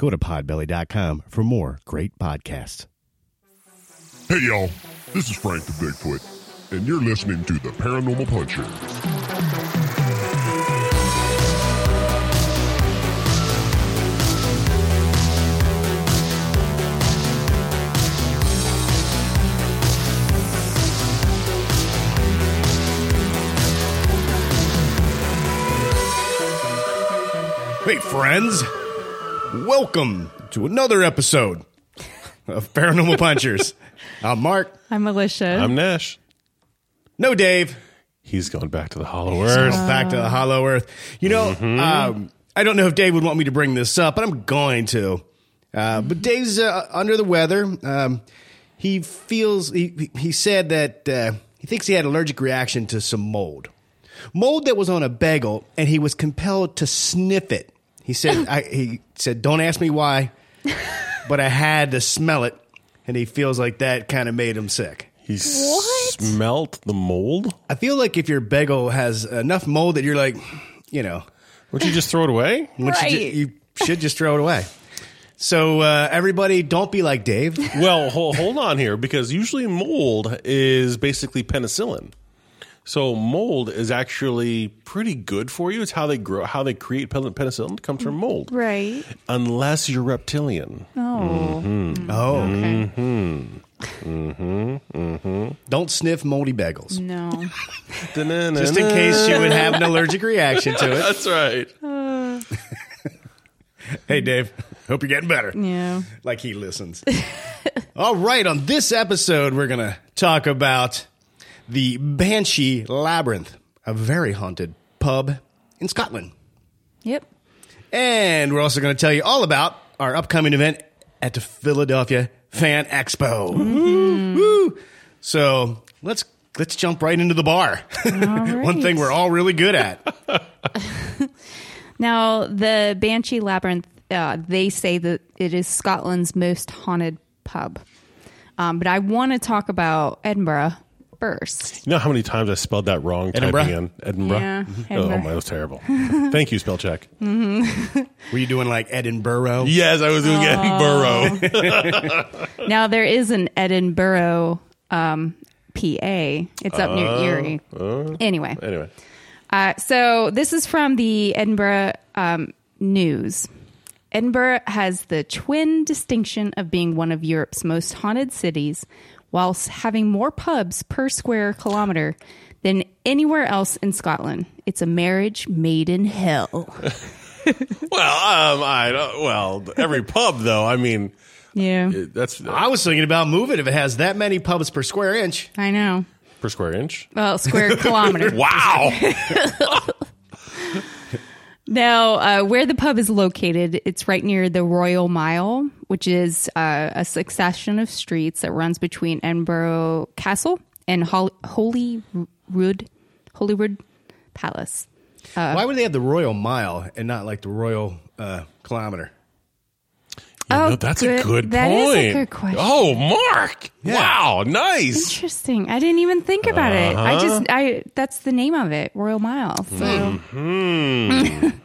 Go to podbelly.com for more great podcasts. Hey, y'all. This is Frank the Bigfoot, and you're listening to The Paranormal Puncher. Hey, friends. Welcome to another episode of Paranormal Punchers. I'm Mark. I'm Alicia. I'm Nash. No, Dave. He's going back to the Hollow Earth. Back to the Hollow Earth. You know, I don't know if Dave would want me to bring this up, but I'm going to. But Dave's under the weather. He feels, he said that he thinks he had an allergic reaction to some mold. Mold that was on a bagel, and he was compelled to sniff it. He said, he said, don't ask me why, but I had to smell it. And he feels like that kind of made him sick. He smelt the mold? I feel like if your bagel has enough mold that you're like, you know. Would you just throw it away? Right. You should just throw it away. So everybody, don't be like Dave. Well, hold on here, because usually mold is basically penicillin. So mold is actually pretty good for you. It's how they grow, how they create penicillin comes from mold, right? Unless you're reptilian. Oh, okay. Don't sniff moldy bagels. No, just in case you would have an allergic reaction to it. That's right. Hey, Dave. Hope you're getting better. Yeah, like he listens. All right. On this episode, we're gonna talk about the Banshee Labyrinth, a very haunted pub in Scotland. Yep. And we're also going to tell you all about our upcoming event at the Philadelphia Fan Expo. Woo, woo. So let's jump right into the bar. Right. One thing we're all really good at. Now, the Banshee Labyrinth, they say that it is Scotland's most haunted pub. But I want to talk about Edinburgh first. You know how many times I spelled that wrong typing in Edinburgh? Yeah, Edinburgh. Oh my, that was terrible. Thank you, spell check. Were you doing like Edinburgh? Yes, I was doing Edinburgh. Now there is an Edinburgh, PA. It's up near Erie. Anyway. So this is from the Edinburgh News. Edinburgh has the twin distinction of being one of Europe's most haunted cities, whilst having more pubs per square kilometer than anywhere else in Scotland. It's a marriage made in hell. Every pub, though, I mean... Yeah. I was thinking about moving if it has that many pubs per square inch. I know. Per square inch? Well, square kilometer. Wow! Now, where the pub is located, it's right near the Royal Mile, which is a succession of streets that runs between Edinburgh Castle and Holyrood Palace. Why would they have the Royal Mile and not like the Royal Kilometer? Oh, that's a good point. That is a good question. Oh, Mark! Yeah. Wow, nice. Interesting. I didn't even think about it. That's the name of it, Royal Mile. So.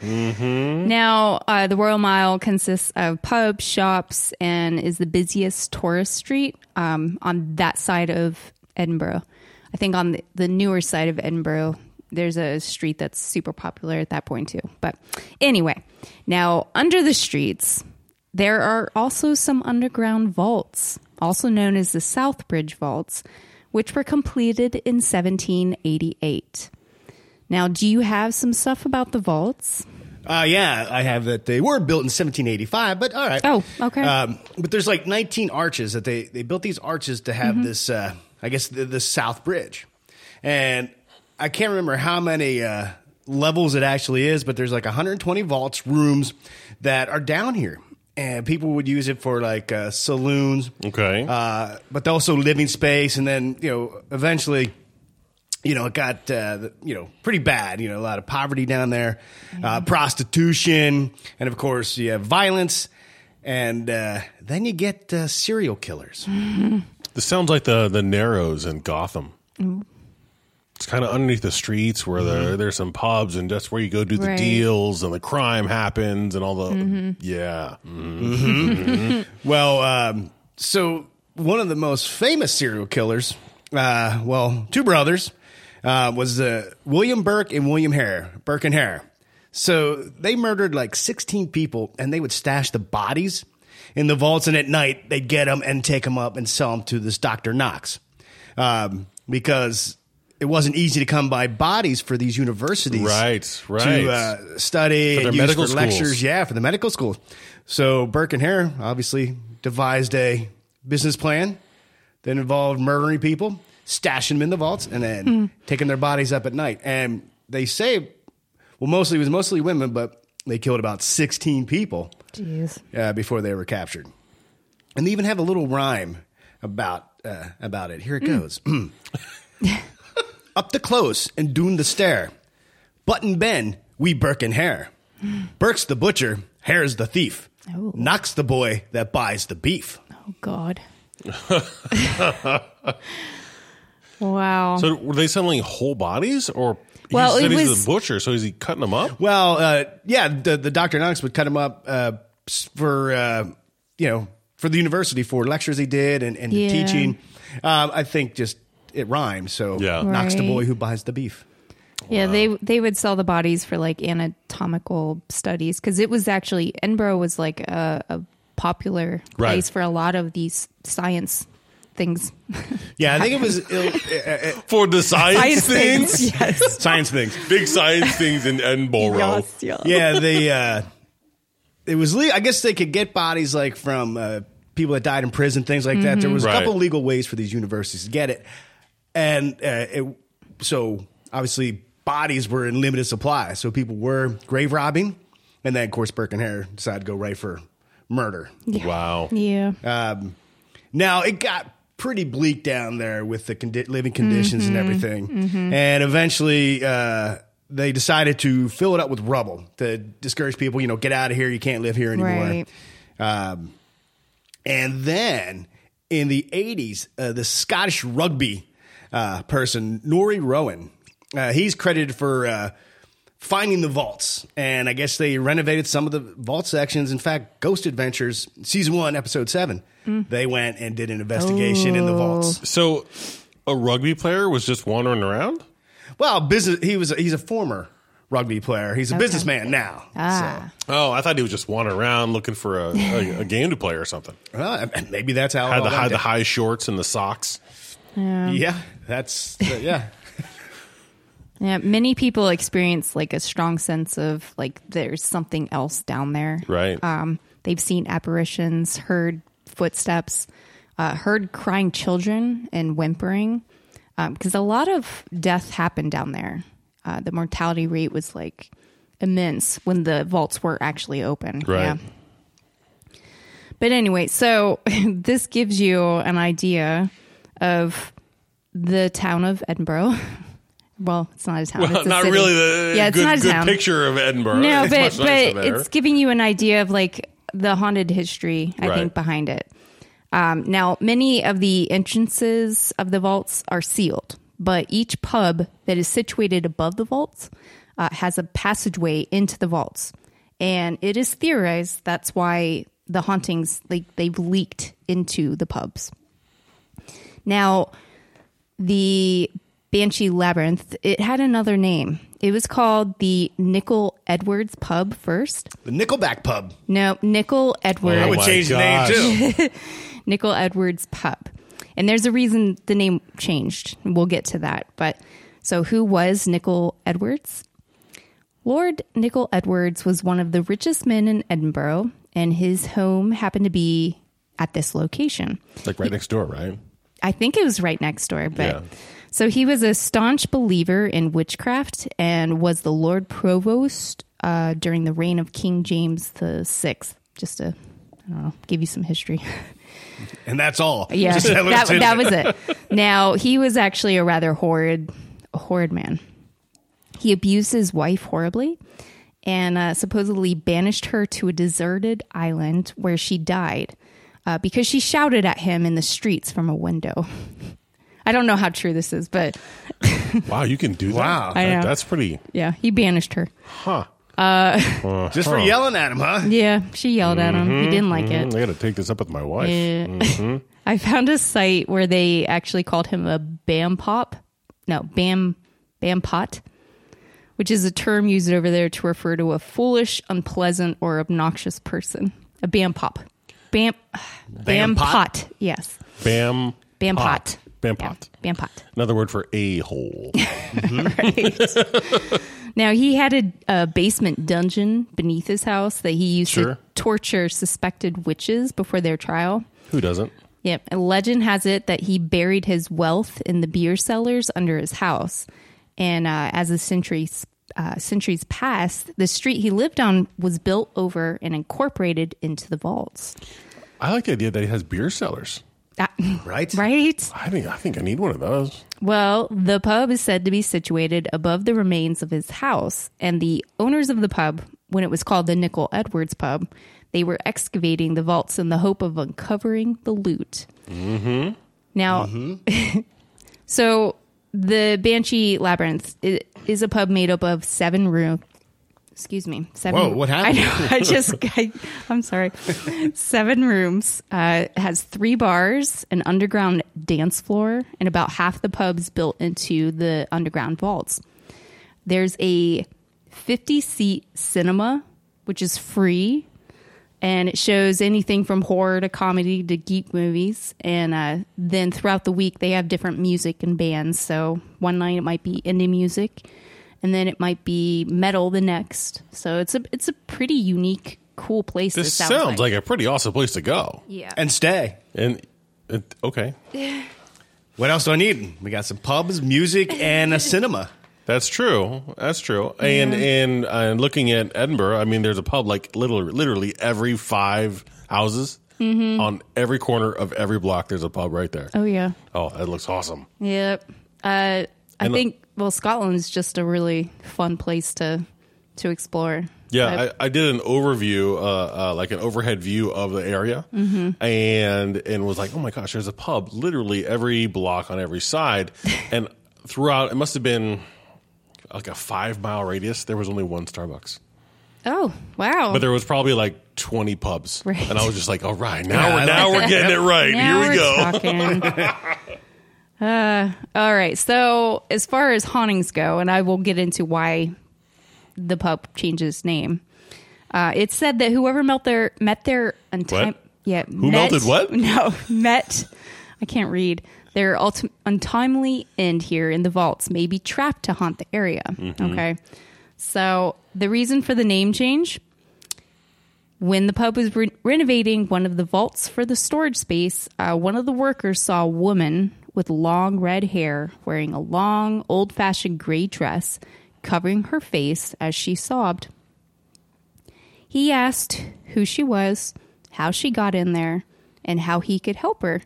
Now, the Royal Mile consists of pubs, shops, and is the busiest tourist street on that side of Edinburgh. I think on the newer side of Edinburgh, there's a street that's super popular at that point too. But anyway, now under the streets, there are also some underground vaults, also known as the South Bridge vaults, which were completed in 1788. Now, do you have some stuff about the vaults? Yeah, I have that they were built in 1785, but all right. Oh, okay. But there's like 19 arches that they built these arches to have this, the South Bridge. And I can't remember how many levels it actually is, but there's like 120 vaults, rooms that are down here. And people would use it for like saloons. Okay. But also living space. And then, you know, eventually, you know, it got, you know, pretty bad. You know, a lot of poverty down there, prostitution. And of course, you have violence. And then you get serial killers. Mm-hmm. This sounds like the Narrows in Gotham. Mm. It's kind of underneath the streets where there's some pubs, and that's where you go do the deals, and the crime happens, and all the Well, so one of the most famous serial killers, well, two brothers, was William Burke and William Hare, Burke and Hare. So they murdered like 16 people, and they would stash the bodies in the vaults, and at night they'd get them and take them up and sell them to this Dr. Knox, because it wasn't easy to come by bodies for these universities, right, to study and use for lectures, for the medical schools. So Burke and Hare obviously devised a business plan that involved murdering people, stashing them in the vaults, and then taking their bodies up at night. And they say, well, mostly it was mostly women, but they killed about 16 people before they were captured. And they even have a little rhyme about it. Here it goes. Up the close and doon the stair. Button Ben, we Burke and Hare. Burke's the butcher, Hare's the thief. Oh. Knox the boy that buys the beef. Oh, God. Wow. So were they selling whole bodies, or he's the butcher, so is he cutting them up? Well, the Dr. Knox would cut them up for the university, for lectures he did and the teaching. I think just... it rhymes, so Knocks the boy who buys the beef. Yeah, they would sell the bodies for like anatomical studies, because it was actually Edinburgh was like a popular place for a lot of these science things. Yeah, I think it was for the science things. Yes. Science things, big science things in Edinburgh. Yes, yeah. Yeah, they it was. I guess they could get bodies like from people that died in prison, things like that. There was a couple legal ways for these universities to get it. And so obviously bodies were in limited supply. So people were grave robbing. And then, of course, Burke and Hare decided to go right for murder. Yeah. Wow. Yeah. Now, it got pretty bleak down there with the living conditions and everything. Mm-hmm. And eventually they decided to fill it up with rubble to discourage people, you know, get out of here. You can't live here anymore. Right. And then in the 80s, the Scottish rugby person, Norrie Rowan. He's credited for finding the vaults. And I guess they renovated some of the vault sections. In fact, Ghost Adventures, Season 1, Episode 7, they went and did an investigation in the vaults. So a rugby player was just wandering around? Well, he's a former rugby player. He's a businessman now. Ah. So. Oh, I thought he was just wandering around looking for a game to play or something. Well, maybe that's how it had the high shorts and the socks. Yeah, that's, yeah. Many people experience like a strong sense of like there's something else down there. Right. They've seen apparitions, heard footsteps, heard crying children and whimpering. Because a lot of death happened down there. The mortality rate was like immense when the vaults were actually open. Right. Yeah. But anyway, so this gives you an idea of the town of Edinburgh. Well, it's not a town. Well, it's not city. Really the good picture of Edinburgh. No, but it's giving you an idea of like the haunted history, I think, behind it. Now, many of the entrances of the vaults are sealed, but each pub that is situated above the vaults has a passageway into the vaults. And it is theorized that's why the hauntings, they've leaked into the pubs. Now, the Banshee Labyrinth, it had another name. It was called the Nicol Edwards Pub first. The Nickelback Pub. No, Nicol Edwards. Oh, I would change the name too. Nicol Edwards Pub. And there's a reason the name changed. We'll get to that. But so who was Nicol Edwards? Lord Nicol Edwards was one of the richest men in Edinburgh, and his home happened to be at this location. Like right next door, right? I think it was right next door, but... Yeah. So he was a staunch believer in witchcraft and was the Lord Provost during the reign of King James the Sixth. Just to, I don't know, give you some history. And that's all. Yeah, that was it. Now, he was actually a rather horrid man. He abused his wife horribly and supposedly banished her to a deserted island where she died because she shouted at him in the streets from a window. I don't know how true this is, but... Wow, you can do that? Wow. I know. That's pretty... Yeah, he banished her. Huh. Just for yelling at him, huh? Yeah, she yelled at him. He didn't like it. I got to take this up with my wife. Yeah. Mm-hmm. I found a site where they actually called him a Bampop. No, Bampot, which is a term used over there to refer to a foolish, unpleasant, or obnoxious person. A Bampop. Bampot, yes. Bampot. Bampot. Yeah, Bampot. Another word for a-hole. Right. Now, he had a basement dungeon beneath his house that he used to torture suspected witches before their trial. Who doesn't? Yep. Yeah. And legend has it that he buried his wealth in the beer cellars under his house. And as the centuries passed, the street he lived on was built over and incorporated into the vaults. I like the idea that he has beer cellars. Right? I think I need one of those. Well, the pub is said to be situated above the remains of his house, and the owners of the pub, when it was called the Nicol Edwards pub, they were excavating the vaults in the hope of uncovering the loot. Mm-hmm. Now, so the Banshee Labyrinth is a pub made up of seven rooms. Excuse me. Seven. Whoa, what happened? I'm sorry. 7 rooms, has 3 bars, an underground dance floor, and about half the pub's built into the underground vaults. There's a 50-seat cinema, which is free, and it shows anything from horror to comedy to geek movies. And then throughout the week, they have different music and bands. So one night it might be indie music. And then it might be metal the next. So it's a pretty unique, cool place. This sounds like a pretty awesome place to go. Yeah. And stay. And okay. What else do I need? We got some pubs, music, and a cinema. That's true. Yeah. And looking at Edinburgh, I mean, there's a pub like literally every 5 houses. Mm-hmm. On every corner of every block, there's a pub right there. Oh, yeah. Oh, that looks awesome. Yep. Well, Scotland's just a really fun place to explore. Yeah, I did an overview, like an overhead view of the area, and was like, oh my gosh, there's a pub literally every block on every side, and throughout it must have been like a 5-mile radius. There was only one Starbucks. Oh, wow. But there was probably like 20 pubs, right. And I was just like, all right, now we're getting it right. Here we go. All right. So as far as hauntings go, and I will get into why the pub changed its name. It's said that whoever met their untimely end here in the vaults may be trapped to haunt the area. Mm-hmm. Okay. So the reason for the name change, when the pub was renovating one of the vaults for the storage space, one of the workers saw a woman with long red hair, wearing a long, old-fashioned gray dress, covering her face as she sobbed. He asked who she was, how she got in there, and how he could help her.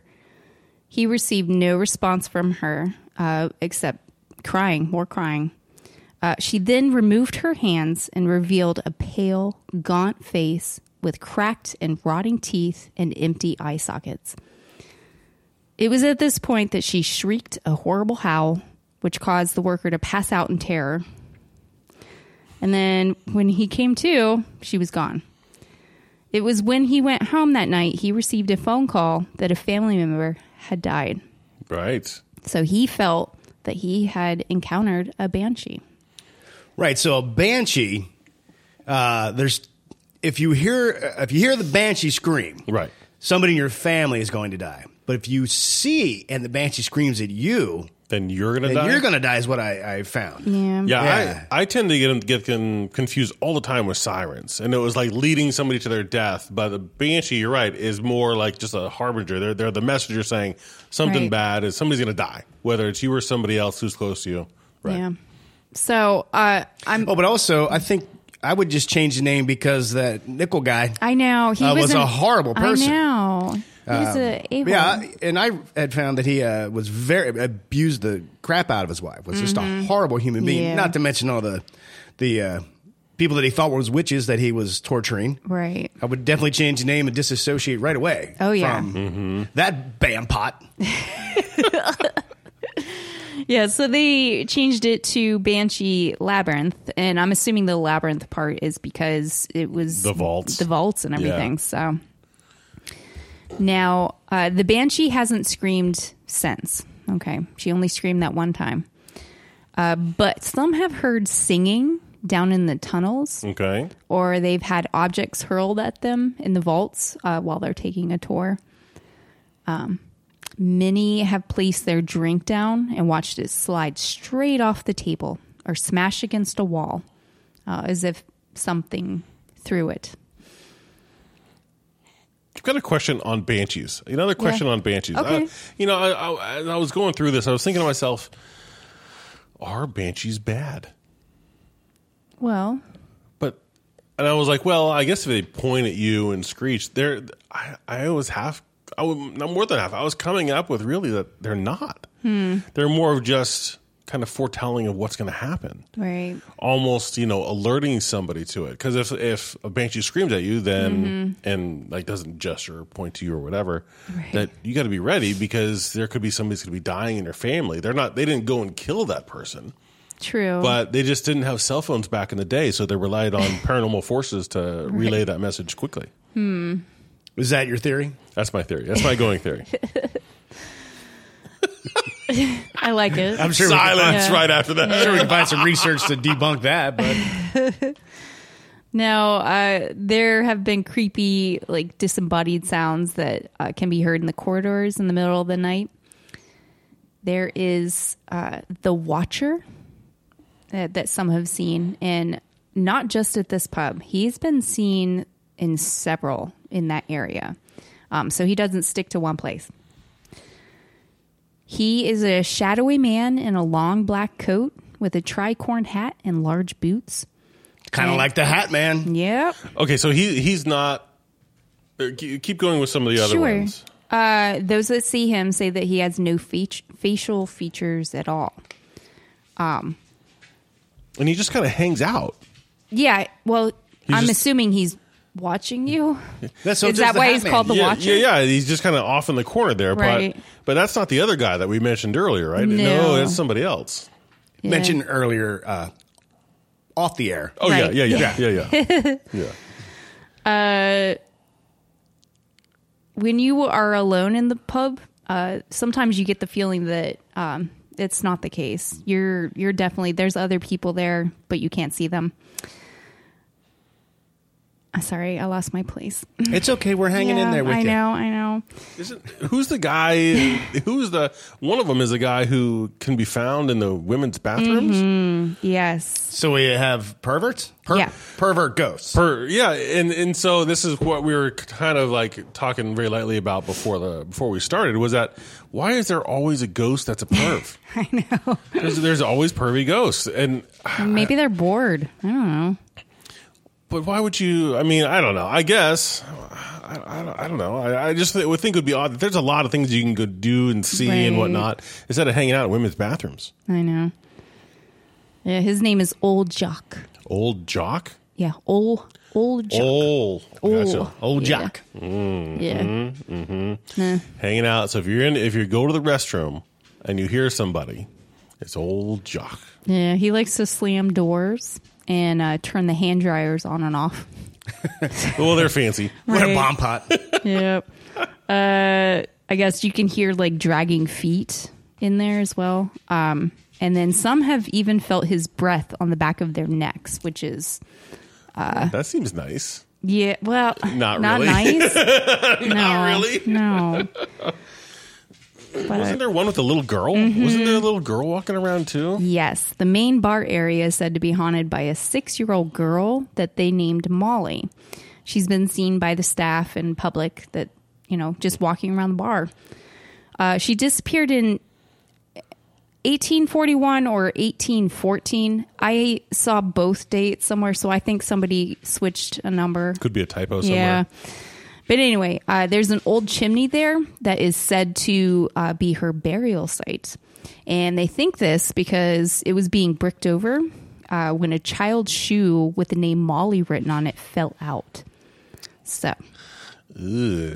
He received no response from her, except more crying. She then removed her hands and revealed a pale, gaunt face with cracked and rotting teeth and empty eye sockets. It was at this point that she shrieked a horrible howl, which caused the worker to pass out in terror. And then when he came to, she was gone. It was when he went home that night, he received a phone call that a family member had died. Right. So he felt that he had encountered a banshee. Right. So a banshee, if you hear the banshee scream, right, somebody in your family is going to die. But if you see and the banshee screams at you, then you're going to die? You're going to die is what I found. Yeah. I tend to get confused all the time with sirens. And it was like leading somebody to their death. But the Banshee, you're right, is more like just a harbinger. They're the messenger saying something bad is somebody's going to die, whether it's you or somebody else who's close to you. Right. Yeah. So I'm... Oh, but also I think I would just change the name because that Nicol guy... I know. He was a horrible person. I know. He's an a-hole. Yeah, and I had found that he was very abused the crap out of his wife. Was just a horrible human being. Yeah. Not to mention all the people that he thought was witches that he was torturing. Right. I would definitely change the name and disassociate right away. Oh yeah. From that Bampot. Yeah, so they changed it to Banshee Labyrinth, and I'm assuming the labyrinth part is because it was the vaults and everything. Yeah. So. Now, the Banshee hasn't screamed since. Okay. She only screamed that one time. But some have heard singing down in the tunnels. Okay. Or they've had objects hurled at them in the vaults while they're taking a tour. Many have placed their drink down and watched it slide straight off the table or smash against a wall as if something threw it. I've got a question on banshees. Another question on banshees. Okay. I was going through this. I was thinking to myself, are banshees bad? Well. And I was like, well, I guess if they point at you and screech, more than half. I was coming up with really that they're not. They're more of just kind of foretelling of what's going to happen. Right. Almost, alerting somebody to it. Because if a banshee screams at you, then and like doesn't gesture or point to you or whatever, that you got to be ready because there could be somebody's going to be dying in your family. They didn't go and kill that person. True. But they just didn't have cell phones back in the day, so they relied on paranormal forces to relay that message quickly. Is that your theory? That's my theory. That's my going theory. I like it. I'm sure silence right after that. I'm sure we can find some research to debunk that. But now, there have been creepy, like disembodied sounds that can be heard in the corridors in the middle of the night. There is the Watcher that some have seen, and not just at this pub. He's been seen in several in that area, so he doesn't stick to one place. He is a shadowy man in a long black coat with a tricorn hat and large boots. Kind of like the Hat Man. Yep. Okay, so he's not... Keep going with some of the other ones. Those that see him say that he has no facial features at all. And he just kind of hangs out. Yeah, well, I'm assuming he's... watching you? That's so is that why he's called the Watcher? Yeah, he's just kind of off in the corner there. Right. But that's not the other guy that we mentioned earlier, right? No, that's somebody else. Yeah. Mentioned earlier off the air. Oh, right. Yeah. When you are alone in the pub, sometimes you get the feeling that it's not the case. You're definitely, there's other people there, but you can't see them. Sorry, I lost my place. It's okay. We're hanging in there with you. I know. Who's the guy? One of them is a guy who can be found in the women's bathrooms. Mm-hmm. Yes. So we have perverts? Pervert ghosts. And so this is what we were kind of like talking very lightly about before we started was that why is there always a ghost that's a perv? I know. There's always pervy ghosts. And maybe they're bored. I don't know. But why would you? I mean, I don't know. I guess I don't know. I just would think it would be odd. There's a lot of things you can go do and see and whatnot instead of hanging out in women's bathrooms. I know. Yeah, his name is Old Jock. Old Jock. Yeah, Old Jock. Gotcha. Old Jock. Yeah. Hanging out. So if you go to the restroom and you hear somebody, it's Old Jock. Yeah, he likes to slam doors. And turn the hand dryers on and off. Well, they're fancy. Right. What a bomb pot. Yep. I guess you can hear like dragging feet in there as well. And then some have even felt his breath on the back of their necks, which is... that seems nice. Yeah, well... Not really. Not nice. No, not really? No. Wasn't there one with a little girl? Mm-hmm. Wasn't there a little girl walking around too? Yes. The main bar area is said to be haunted by a 6-year-old girl that they named Molly. She's been seen by the staff and public that, you know, just walking around the bar. She disappeared in 1841 or 1814. I saw both dates somewhere, so I think somebody switched a number. Could be a typo somewhere. Yeah. But anyway, there's an old chimney there that is said to be her burial site. And they think this because it was being bricked over when a child's shoe with the name Molly written on it fell out. So, ugh.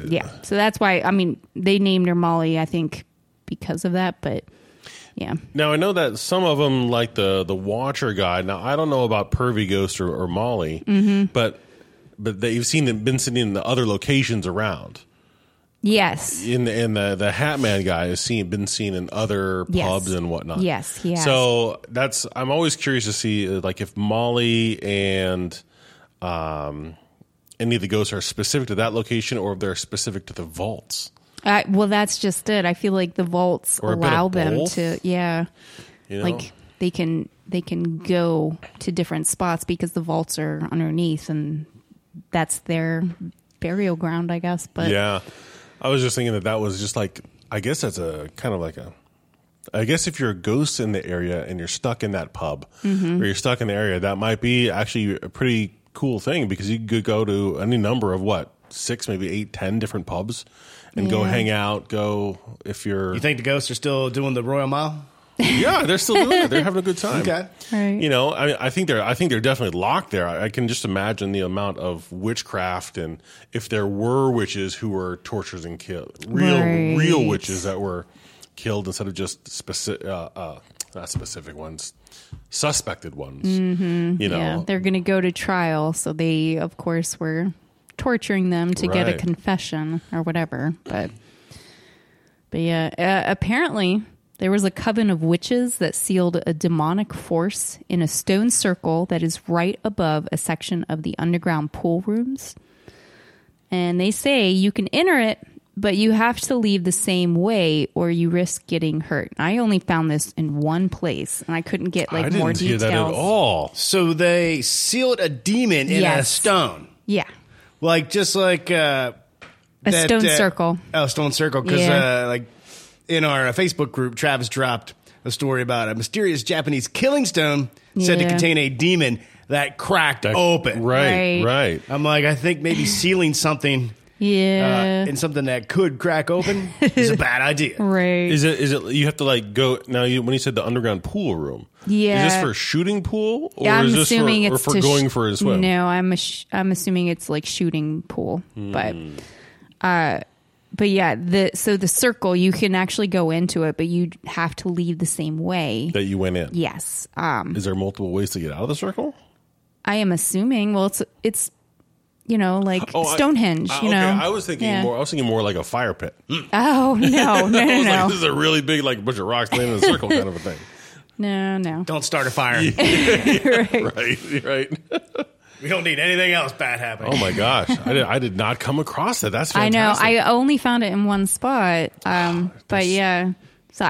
Yeah. So that's why, I mean, they named her Molly, I think, because of that. But, yeah. Now, I know that some of them, like the Watcher guy, now I don't know about Pervy Ghost or Molly, mm-hmm. But they've seen them, been seen in the other locations around. Yes. And the Hat Man guy has been seen in other pubs and whatnot. Yes, he has. So I'm always curious to see like if Molly and any of the ghosts are specific to that location or if they're specific to the vaults. Well, that's just it. I feel like the vaults allow them to, yeah, you know? Like they can go to different spots because the vaults are underneath and that's their burial ground, I guess. But yeah, I was just thinking that was just like, I guess that's a kind of like a, I guess if you're a ghost in the area and you're stuck in that pub mm-hmm. or you're stuck in the area, that might be actually a pretty cool thing because you could go to any number of 6, maybe 8, 10 different pubs and go hang out. You think the ghosts are still doing the Royal Mile? Yeah, they're still doing it. They're having a good time. Okay, right. You know, I mean, I think they're definitely locked there. I can just imagine the amount of witchcraft and if there were witches who were tortured and killed, real witches that were killed instead of just suspected ones. Mm-hmm. You know, they're going to go to trial, so they of course were torturing them to get a confession or whatever. But yeah, apparently. There was a coven of witches that sealed a demonic force in a stone circle that is right above a section of the underground pool rooms. And they say you can enter it, but you have to leave the same way or you risk getting hurt. I only found this in one place and I couldn't get more details. I didn't hear that at all. So they sealed a demon in a stone. Yeah. Stone circle. Oh, stone circle. Because in our Facebook group, Travis dropped a story about a mysterious Japanese killing stone said to contain a demon that cracked open. Right. I'm like, I think maybe sealing something in something that could crack open is a bad idea. Right. Is it you have to go now when you said the underground pool room. Yeah. Is this for a shooting pool or I'm is this assuming for, it's or for going for a swim? No, I'm assuming it's like shooting pool. But yeah, so the circle, you can actually go into it, but you have to leave the same way that you went in. Yes. Is there multiple ways to get out of the circle? I am assuming. Well, it's Stonehenge. I was thinking more. I was thinking more like a fire pit. Oh no! This is a really big bunch of rocks laying in a circle kind of a thing. No. Don't start a fire. Right. We don't need anything else bad happening. Oh, my gosh. I did not come across that. That's fantastic. I know. I only found it in one spot. But, yeah. So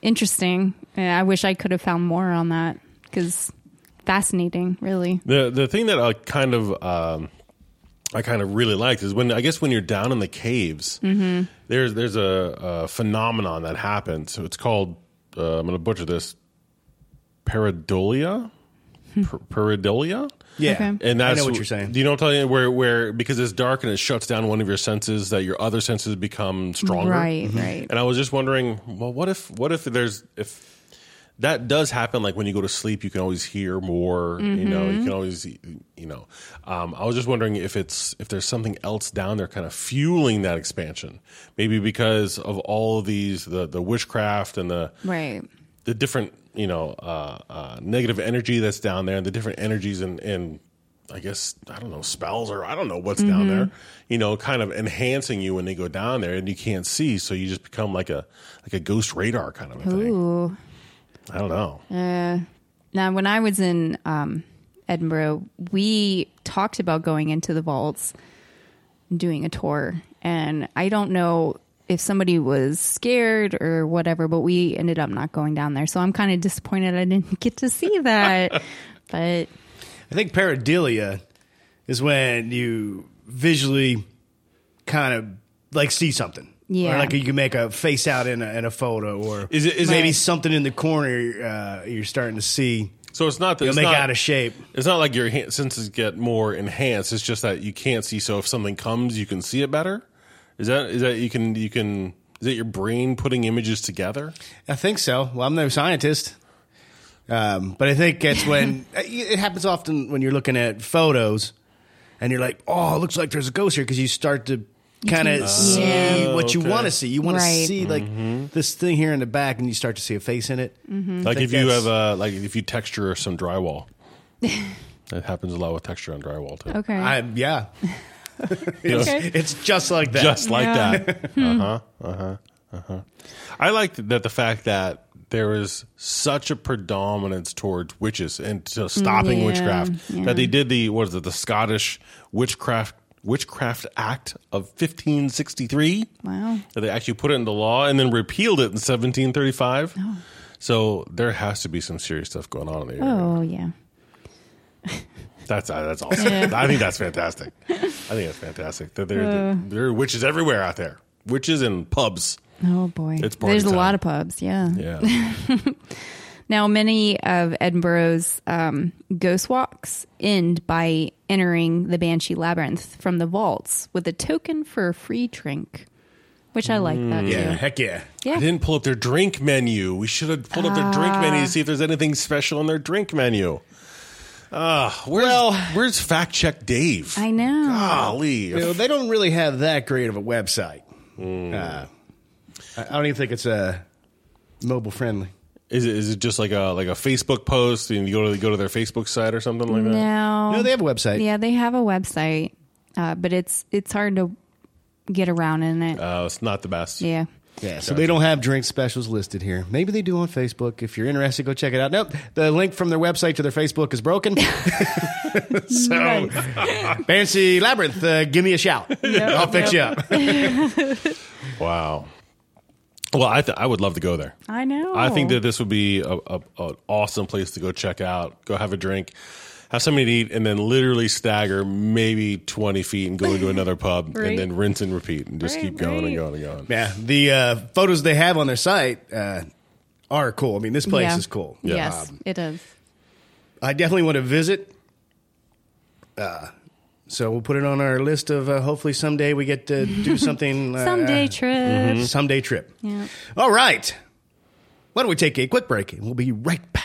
interesting. Yeah, I wish I could have found more on that because fascinating, really. The thing that I kind of really liked is when you're down in the caves, mm-hmm. there's a phenomenon that happens. So it's called, I'm going to butcher this, pareidolia. Pareidolia? Yeah. Okay. And that's, I know what you're saying. Do you know what I'm telling you? Where because it's dark and it shuts down one of your senses that your other senses become stronger. Right, mm-hmm. right. And I was just wondering, well, what if there's that does happen, like when you go to sleep you can always hear more, mm-hmm. You can always I was just wondering if there's something else down there kind of fueling that expansion. Maybe because of all of these the witchcraft and the different negative energy that's down there and the different energies and I guess, I don't know, spells or I don't know what's mm-hmm. down there, kind of enhancing you when they go down there and you can't see. So you just become like a ghost radar kind of a thing. Ooh. I don't know. Now, when I was in Edinburgh, we talked about going into the vaults, doing a tour. And I don't know if somebody was scared or whatever, but we ended up not going down there. So I'm kind of disappointed I didn't get to see that. But I think pareidolia is when you visually kind of like see something. Yeah. Or like you can make a face out in a photo, or is maybe something in the corner you're starting to see. So it's not that you'll make out of shape. It's not like your senses get more enhanced. It's just that you can't see. So if something comes, you can see it better. Is that your brain putting images together? I think so. Well, I'm no scientist, but I think it's when it happens often when you're looking at photos and you're like, oh, it looks like there's a ghost here, because you start to kind of see what you want to see. You want to see like this thing here in the back, and you start to see a face in it. Mm-hmm. Like if you have if you texture some drywall, it happens a lot with texture on drywall too. Okay, yeah. It's just like that. Just like that. I liked that the fact that there was such a predominance towards witches and to stopping witchcraft that they did the Scottish Witchcraft Act of 1563. Wow. That they actually put it into law and then repealed it in 1735. Oh. So there has to be some serious stuff going on in the area. Oh, yeah. That's awesome. Yeah. I think that's fantastic. There are witches everywhere out there. Witches in pubs. Oh, boy. It's party time. A lot of pubs, yeah. Now, many of Edinburgh's ghost walks end by entering the Banshee Labyrinth from the vaults with a token for a free drink, which I like that, too. Yeah, heck yeah. I didn't pull up their drink menu. We should have pulled up their drink menu to see if there's anything special in their drink menu. Where's Fact Check Dave? I know. Golly. They don't really have that great of a website. I don't even think it's mobile friendly. Is it just like a Facebook post and you go to their Facebook site or something like that? No, they have a website. Yeah, they have a website, but it's hard to get around in it. It's not the best. Yeah. Yeah, so they don't have drink specials listed here. Maybe they do on Facebook. If you're interested, go check it out. Nope, the link from their website to their Facebook is broken. So, Banshee Labyrinth, give me a shout. I'll fix you up. Wow. Well, I would love to go there. I know. I think that this would be an awesome place to go check out, go have a drink, have something to eat, and then literally stagger maybe 20 feet and go into another pub and then rinse and repeat and just keep going and going and going. Yeah. The photos they have on their site are cool. I mean, this place is cool. Yeah. Yes, it is. I definitely want to visit. So we'll put it on our list of hopefully someday we get to do something. Someday trip. Yeah. All right. Why don't we take a quick break and we'll be right back.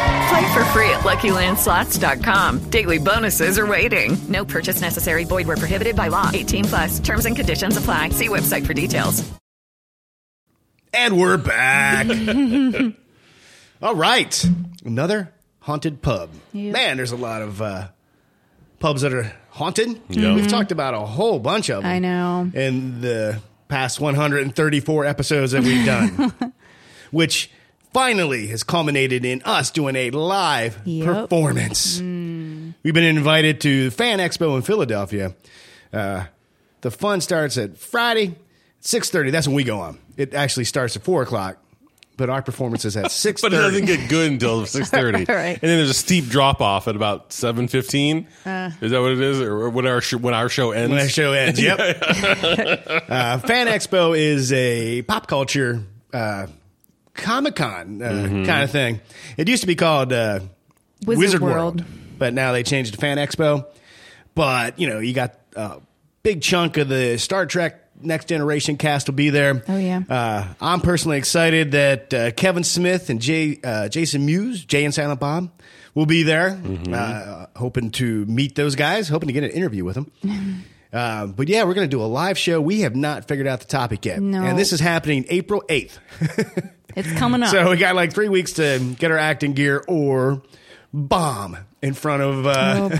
for free at LuckyLandSlots.com. Daily bonuses are waiting. No purchase necessary. Void where prohibited by law. 18+. Terms and conditions apply. See website for details. And we're back. All right. Another haunted pub. Yep. Man, there's a lot of pubs that are haunted. Yep. We've talked about a whole bunch of them. I know. In the past 134 episodes that we've done. Which finally has culminated in us doing a live performance. We've been invited to the Fan Expo in Philadelphia. The fun starts at Friday, 6:30. That's when we go on. It actually starts at 4 o'clock, but our performance is at 6:30. But it doesn't get good until 6:30. Right. And then there's a steep drop-off at about 7:15. Is that what it is? Or when our show ends? When our show ends, yep. Fan Expo is a pop culture Comic-Con kind of thing. It used to be called Wizard World, but now they changed to Fan Expo. But, you got a big chunk of the Star Trek Next Generation cast will be there. Oh, yeah. I'm personally excited that Kevin Smith and Jason Mewes, Jay and Silent Bob, will be there. Hoping to meet those guys, hoping to get an interview with them. But yeah, we're going to do a live show. We have not figured out the topic yet. No. And this is happening April 8th. It's coming up. So we got like 3 weeks to get our acting gear or bomb in front of an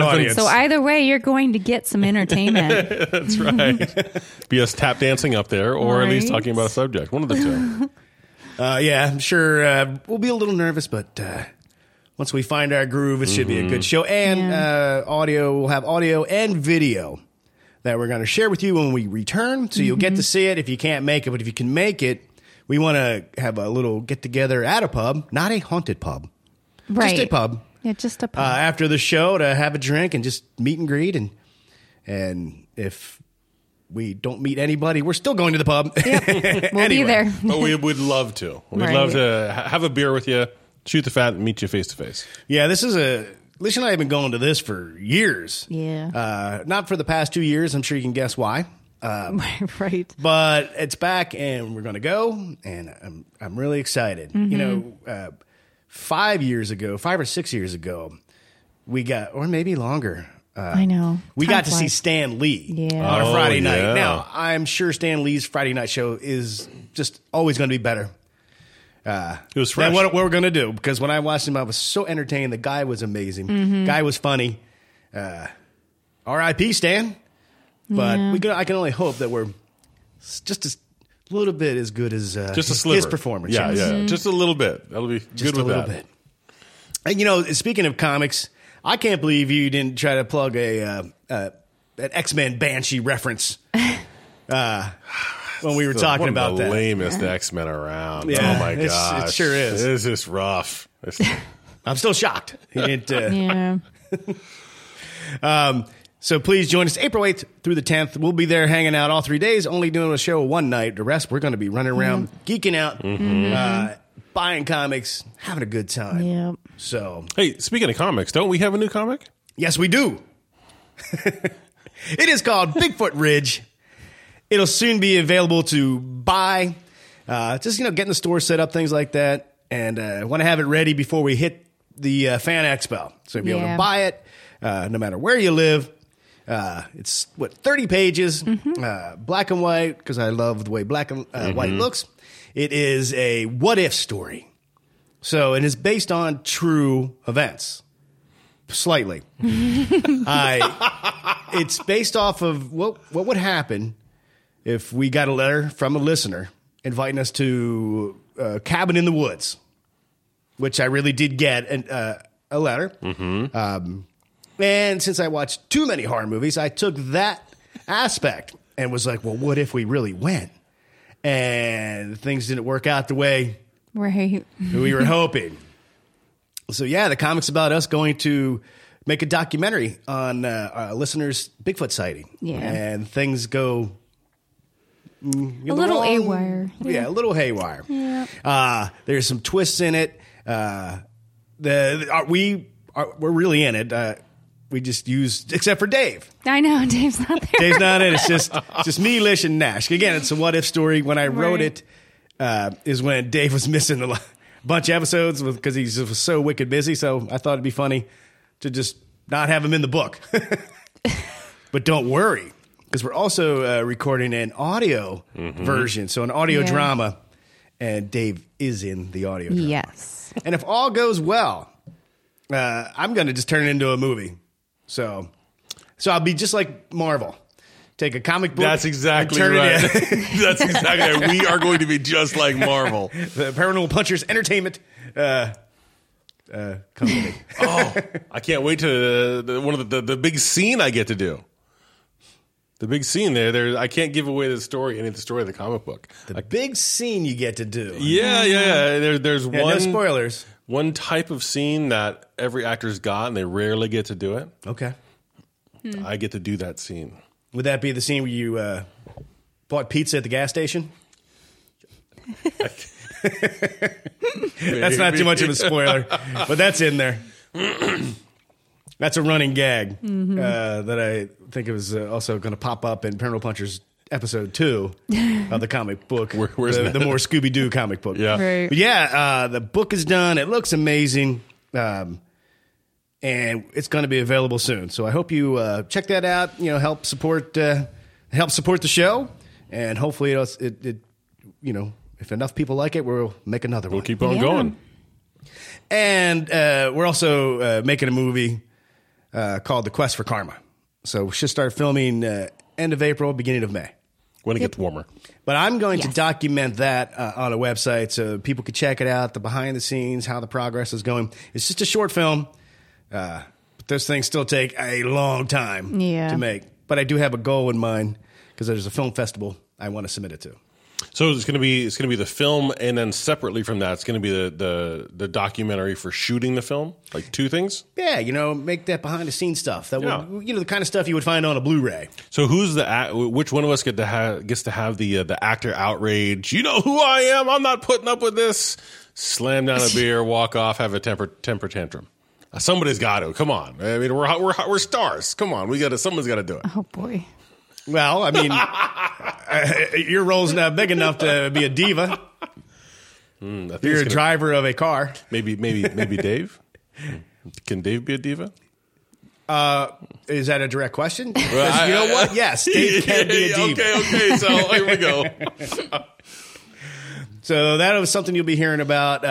audience. So either way, you're going to get some entertainment. That's right. Be us tap dancing up there, or at least talking about a subject. One of the two. Yeah, I'm sure we'll be a little nervous, but once we find our groove, it should be a good show. And we'll have audio and video that we're going to share with you when we return. So you'll get to see it if you can't make it. But if you can make it, we want to have a little get-together at a pub, not a haunted pub. Right. Just a pub. Yeah, just a pub. After the show to have a drink and just meet and greet. And if we don't meet anybody, we're still going to the pub. Yep. We'll be there. But we would love to. We'd love to have a beer with you, shoot the fat, and meet you face-to-face. Yeah, this is a... Alicia and I have been going to this for years. Yeah. Not for the past 2 years. I'm sure you can guess why. Right. But it's back, and we're going to go, and I'm really excited. Mm-hmm. You know, 5 or 6 years ago, we got, or maybe longer. I know. We got to see Stan Lee on a Friday night. Now, I'm sure Stan Lee's Friday night show is just always going to be better. It was fresh. Then what we're going to do, because when I watched him, I was so entertained. The guy was amazing. Guy was funny. R.I.P. Stan. But I can only hope that we're just a little bit as good as his performance. Yeah, just a little bit. That'll be just good with that. Just a little bit. And, you know, speaking of comics, I can't believe you didn't try to plug an X-Men Banshee reference. When we were talking about that. One of the lamest X-Men around. Yeah, oh, my gosh. It sure is. This is rough. I'm still shocked. So please join us April 8th through the 10th. We'll be there hanging out all 3 days, only doing a show one night. The rest, we're going to be running around, geeking out, buying comics, having a good time. Yeah. So, hey, speaking of comics, don't we have a new comic? Yes, we do. It is called Bigfoot Ridge. It'll soon be available to buy. Just, getting the store set up, things like that. And I want to have it ready before we hit the Fan Expo. So you'll be able to buy it no matter where you live. It's, 30 pages, black and white, because I love the way black and white looks. It is a what-if story. So it is based on true events. Slightly. It's based off of what would happen if we got a letter from a listener inviting us to a cabin in the woods, which I really did get a letter. Mm-hmm. And since I watched too many horror movies, I took that aspect and was like, well, what if we really went? And things didn't work out the way we were hoping. So, yeah, the comic's about us going to make a documentary on a listener's Bigfoot sighting. Yeah. And things go... haywire. Yeah, a little haywire. Yeah. There's some twists in it. We're really in it. We just used, except for Dave. I know, Dave's not there. Dave's not in it. It's just me, Lish, and Nash. Again, it's a what if story. When I wrote it, is when Dave was missing a bunch of episodes because he was so wicked busy. So I thought it'd be funny to just not have him in the book. But don't worry. Because we're also recording an audio version, so an audio drama, and Dave is in the audio drama. Yes. And if all goes well, I'm going to just turn it into a movie. So I'll be just like Marvel. Take a comic book. That's exactly right. That's exactly right. We are going to be just like Marvel. The Paranormal Punchers Entertainment Company. Oh, I can't wait to one of the big scene I get to do. The big scene there. I can't give away the story, any of the story of the comic book. The big scene you get to do. Yeah. There's one. No spoilers. One type of scene that every actor's got, and they rarely get to do it. Okay. I get to do that scene. Would that be the scene where you bought pizza at the gas station? That's not too much of a spoiler, but that's in there. That's a running gag that I think it was also going to pop up in Paranormal Punchers episode 2 of the comic book, the more Scooby-Doo comic book. Yeah, right. But the book is done. It looks amazing, and it's going to be available soon. So I hope you check that out. You know, help support the show, and hopefully it if enough people like it, we'll make another one. We'll keep on going. And we're also making a movie called The Quest for Karma. So we should start filming end of April, beginning of May. When it gets warmer. But I'm going to document that on a website so people can check it out, the behind the scenes, how the progress is going. It's just a short film. But those things still take a long time to make. But I do have a goal in mind because there's a film festival I want to submit it to. So it's going to be the film, and then separately from that, it's going to be the documentary for shooting the film, like two things. Yeah, you know, make that behind the scenes stuff that would, you know, the kind of stuff you would find on a Blu-ray. So which one of us gets to have the actor outrage? You know who I am. I'm not putting up with this. Slam down a beer, walk off, have a temper tantrum. Somebody's got to. Come on, I mean, we're stars. Come on, we got to. Someone's got to do it. Oh boy. Well, I mean, your role's not big enough to be a diva. You're a driver of a car. Maybe Dave. Can Dave be a diva? Is that a direct question? Well, you know what? Yes, Dave can be a diva. Okay. So here we go. So that was something you'll be hearing about.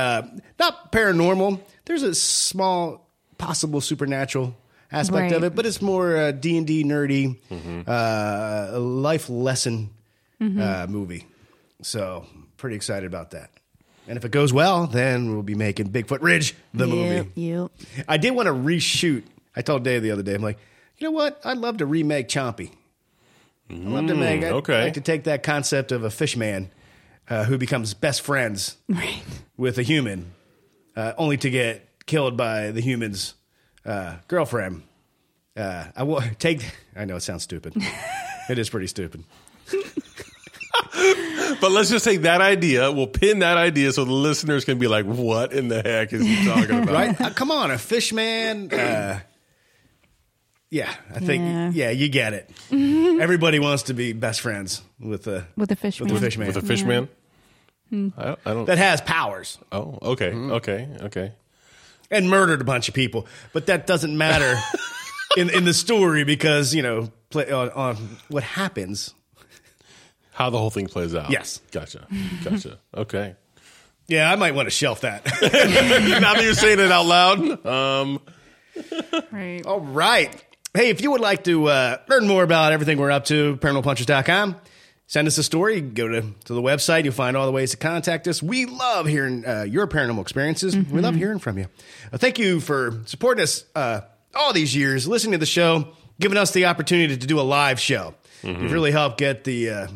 Not paranormal. There's a small possible supernatural aspect of it, but it's more D&D nerdy, life lesson movie. So pretty excited about that. And if it goes well, then we'll be making Bigfoot Ridge, the movie. I did want to reshoot. I told Dave the other day, I'm like, you know what? I'd love to remake Chompy. I'd love to make. I'd like to take that concept of a fish man who becomes best friends with a human, only to get killed by the humans. Girlfriend, I will take. I know it sounds stupid. It is pretty stupid. But let's just take that idea. We'll pin that idea so the listeners can be like, "What in the heck is he talking about?" Right? Come on, a fish man. Yeah, I think you get it. Everybody wants to be best friends with a fish man. With a fish man. I don't. That has powers. Oh, okay, okay. And murdered a bunch of people, but that doesn't matter in the story because, you know, on what happens, how the whole thing plays out. Yes, gotcha. Okay, yeah, I might want to shelf that. Now that you're saying it out loud, right. All right, hey, if you would like to learn more about everything we're up to, ParanormalPunchers.com. Send us a story. Go to the website. You'll find all the ways to contact us. We love hearing your paranormal experiences. We love hearing from you. Thank you for supporting us all these years, listening to the show, giving us the opportunity to do a live show. You've really helped get the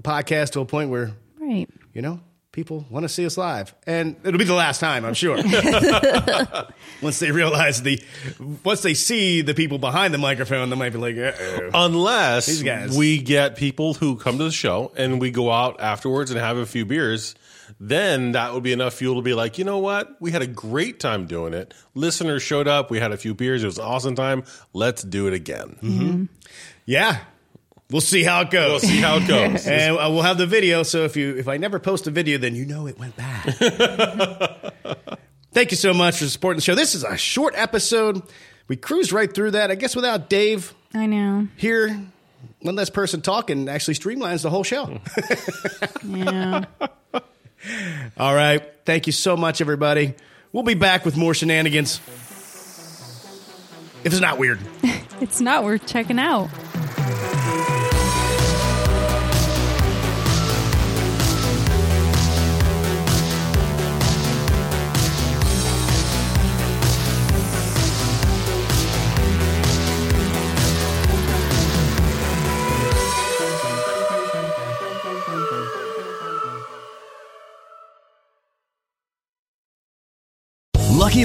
podcast to a point where, you know, people want to see us live. And it'll be the last time, I'm sure. Once they realize once they see the people behind the microphone, they might be like, uh-oh. Unless we get people who come to the show and we go out afterwards and have a few beers, then that would be enough fuel to be like, you know what? We had a great time doing it. Listeners showed up. We had a few beers. It was an awesome time. Let's do it again. Yeah. We'll see how it goes. And we'll have the video. So if I never post a video, then you know it went bad. Thank you so much for supporting the show. This is a short episode. We cruised right through that. I guess without Dave, I know, here, one less person talking actually streamlines the whole show. All right. Thank you so much, everybody. We'll be back with more shenanigans. If it's not weird. It's not worth checking out. Lucky